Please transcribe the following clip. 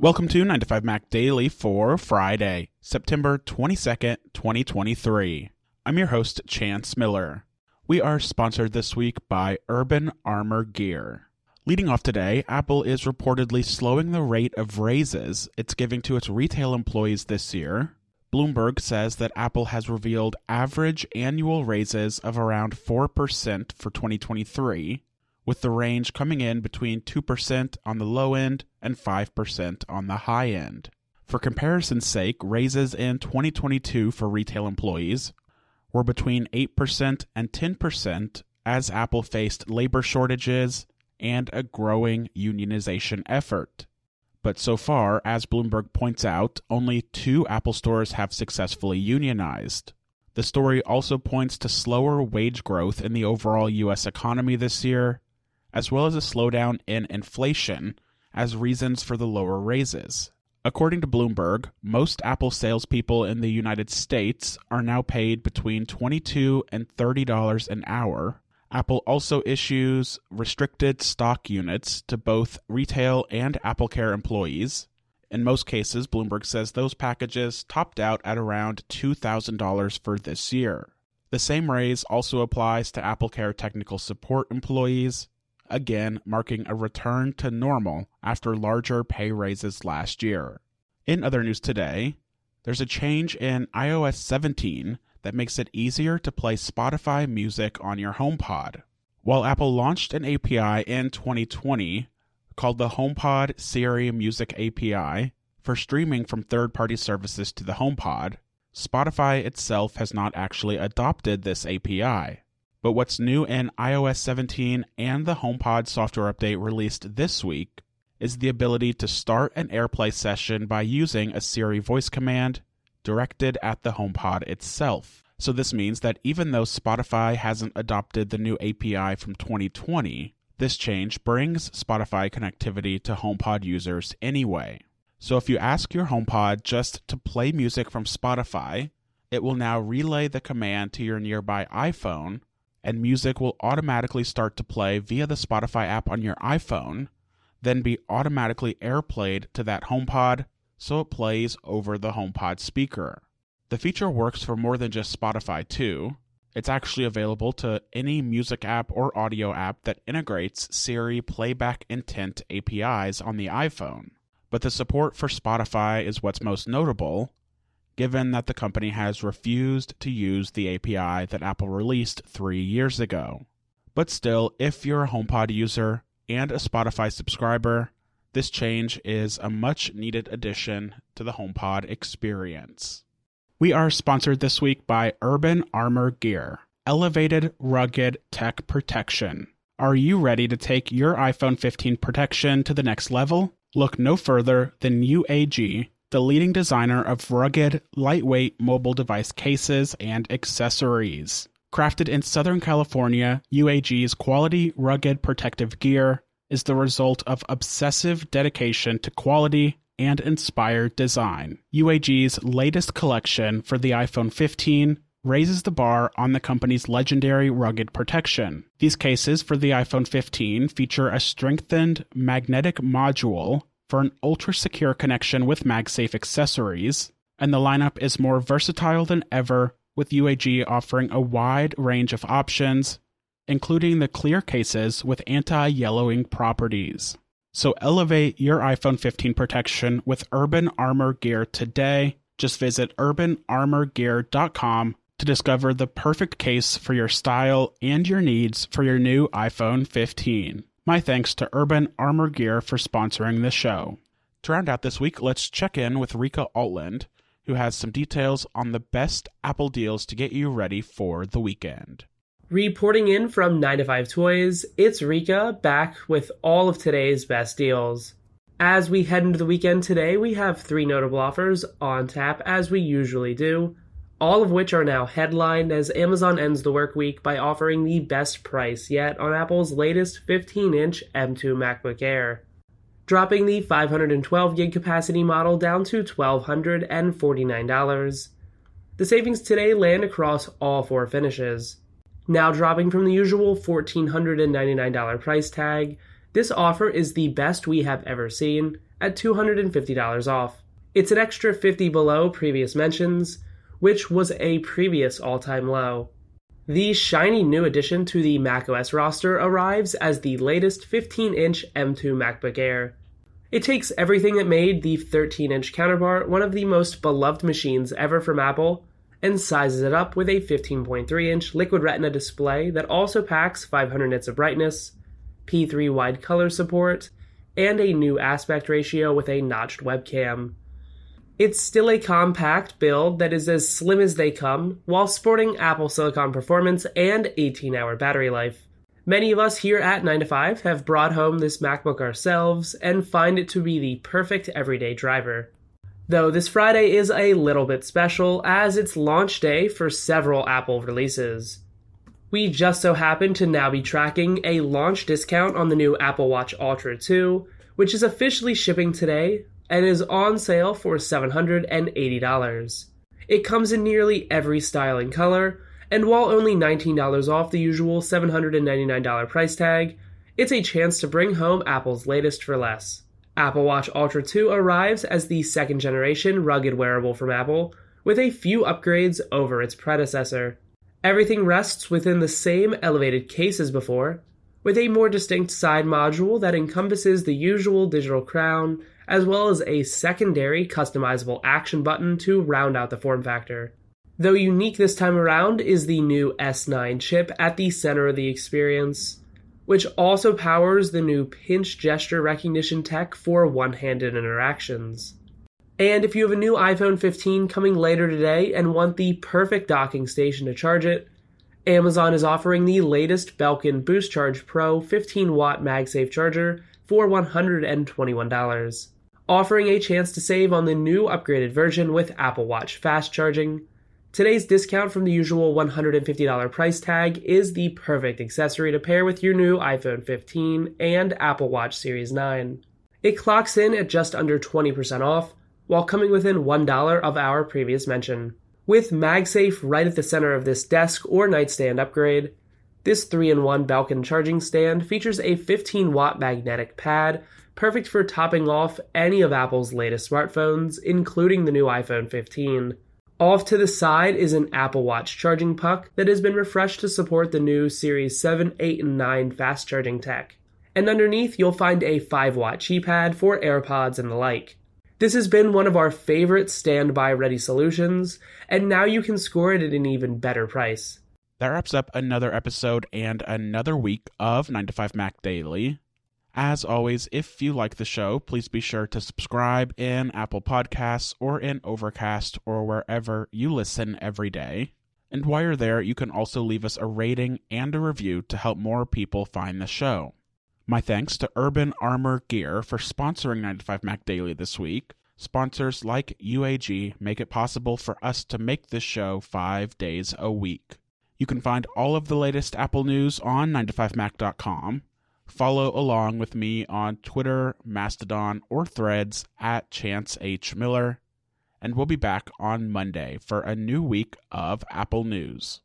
Welcome to 9to5Mac Daily for Friday, September 22nd, 2023. I'm your host, Chance Miller. We are sponsored this week by Urban Armor Gear. Leading off today, Apple is reportedly slowing the rate of raises it's giving to its retail employees this year. Bloomberg says that Apple has revealed average annual raises of around 4% for 2023, with the range coming in between 2% on the low end and 5% on the high end. For comparison's sake, raises in 2022 for retail employees were between 8% and 10% as Apple faced labor shortages and a growing unionization effort. But so far, as Bloomberg points out, only 2 Apple stores have successfully unionized. The story also points to slower wage growth in the overall U.S. economy this year, as well as a slowdown in inflation as reasons for the lower raises. According to Bloomberg, most Apple salespeople in the United States are now paid between $22 and $30 an hour. Apple also issues restricted stock units to both retail and AppleCare employees. In most cases, Bloomberg says those packages topped out at around $2,000 for this year. The same raise also applies to AppleCare technical support employees, again marking a return to normal after larger pay raises last year. In other news today, there's a change in iOS 17 that makes it easier to play Spotify music on your HomePod. While Apple launched an API in 2020 called the HomePod Siri Music API for streaming from third-party services to the HomePod, Spotify itself has not actually adopted this API. But what's new in iOS 17 and the HomePod software update released this week is the ability to start an AirPlay session by using a Siri voice command directed at the HomePod itself. So this means that even though Spotify hasn't adopted the new API from 2020, this change brings Spotify connectivity to HomePod users anyway. So if you ask your HomePod just to play music from Spotify, it will now relay the command to your nearby iPhone, and music will automatically start to play via the Spotify app on your iPhone, then be automatically AirPlayed to that HomePod, so it plays over the HomePod speaker. The feature works for more than just Spotify, too. It's actually available to any music app or audio app that integrates Siri playback intent APIs on the iPhone. But the support for Spotify is what's most notable, given that the company has refused to use the API that Apple released 3 years ago. But still, if you're a HomePod user and a Spotify subscriber, this change is a much-needed addition to the HomePod experience. We are sponsored this week by Urban Armor Gear, elevated, rugged tech protection. Are you ready to take your iPhone 15 protection to the next level? Look no further than UAG, the leading designer of rugged, lightweight mobile device cases and accessories. Crafted in Southern California, UAG's quality, rugged protective gear is the result of obsessive dedication to quality and inspired design. UAG's latest collection for the iPhone 15 raises the bar on the company's legendary rugged protection. These cases for the iPhone 15 feature a strengthened magnetic module for an ultra-secure connection with MagSafe accessories, and the lineup is more versatile than ever, with UAG offering a wide range of options, including the clear cases with anti-yellowing properties. So elevate your iPhone 15 protection with Urban Armor Gear today. Just visit urbanarmorgear.com to discover the perfect case for your style and your needs for your new iPhone 15. My thanks to Urban Armor Gear for sponsoring the show. To round out this week, let's check in with Rika Altland, who has some details on the best Apple deals to get you ready for the weekend. Reporting in from 9to5Toys, it's Rika back with all of today's best deals. As we head into the weekend today, we have 3 notable offers on tap as we usually do, all of which are now headlined as Amazon ends the work week by offering the best price yet on Apple's latest 15-inch M2 MacBook Air, dropping the 512GB capacity model down to $1,249. The savings today land across all 4 finishes. Now dropping from the usual $1,499 price tag, this offer is the best we have ever seen, at $250 off. It's an extra $50 below previous mentions, which was a previous all-time low. The shiny new addition to the macOS roster arrives as the latest 15-inch M2 MacBook Air. It takes everything that made the 13-inch counterpart one of the most beloved machines ever from Apple, and sizes it up with a 15.3-inch Liquid Retina display that also packs 500 nits of brightness, P3 wide color support, and a new aspect ratio with a notched webcam. It's still a compact build that is as slim as they come, while sporting Apple Silicon performance and 18-hour battery life. Many of us here at 9to5 have brought home this MacBook ourselves and find it to be the perfect everyday driver. Though this Friday is a little bit special, as it's launch day for several Apple releases. We just so happen to now be tracking a launch discount on the new Apple Watch Ultra 2, which is officially shipping today, and is on sale for $780. It comes in nearly every style and color, and while only $19 off the usual $799 price tag, it's a chance to bring home Apple's latest for less. Apple Watch Ultra 2 arrives as the second generation rugged wearable from Apple, with a few upgrades over its predecessor. Everything rests within the same elevated case as before, with a more distinct side module that encompasses the usual digital crown, as well as a secondary customizable action button to round out the form factor. Though unique this time around is the new S9 chip at the center of the experience, which also powers the new pinch gesture recognition tech for one-handed interactions. And if you have a new iPhone 15 coming later today and want the perfect docking station to charge it, Amazon is offering the latest Belkin Boost Charge Pro 15-watt MagSafe charger for $121, offering a chance to save on the new upgraded version with Apple Watch fast charging. Today's discount from the usual $150 price tag is the perfect accessory to pair with your new iPhone 15 and Apple Watch Series 9. It clocks in at just under 20% off, while coming within $1 of our previous mention. With MagSafe right at the center of this desk or nightstand upgrade, this 3-in-1 Belkin charging stand features a 15-watt magnetic pad, perfect for topping off any of Apple's latest smartphones, including the new iPhone 15. Off to the side is an Apple Watch charging puck that has been refreshed to support the new Series 7, 8, and 9 fast charging tech. And underneath, you'll find a 5-watt Qi pad for AirPods and the like. This has been one of our favorite standby-ready solutions, and now you can score it at an even better price. That wraps up another episode and another week of 9to5Mac Daily. As always, if you like the show, please be sure to subscribe in Apple Podcasts or in Overcast or wherever you listen every day. And while you're there, you can also leave us a rating and a review to help more people find the show. My thanks to Urban Armor Gear for sponsoring 9to5Mac Daily this week. Sponsors like UAG make it possible for us to make this show 5 days a week. You can find all of the latest Apple news on 9to5mac.com. Follow along with me on Twitter, Mastodon, or Threads at Chance H. Miller. And we'll be back on Monday for a new week of Apple news.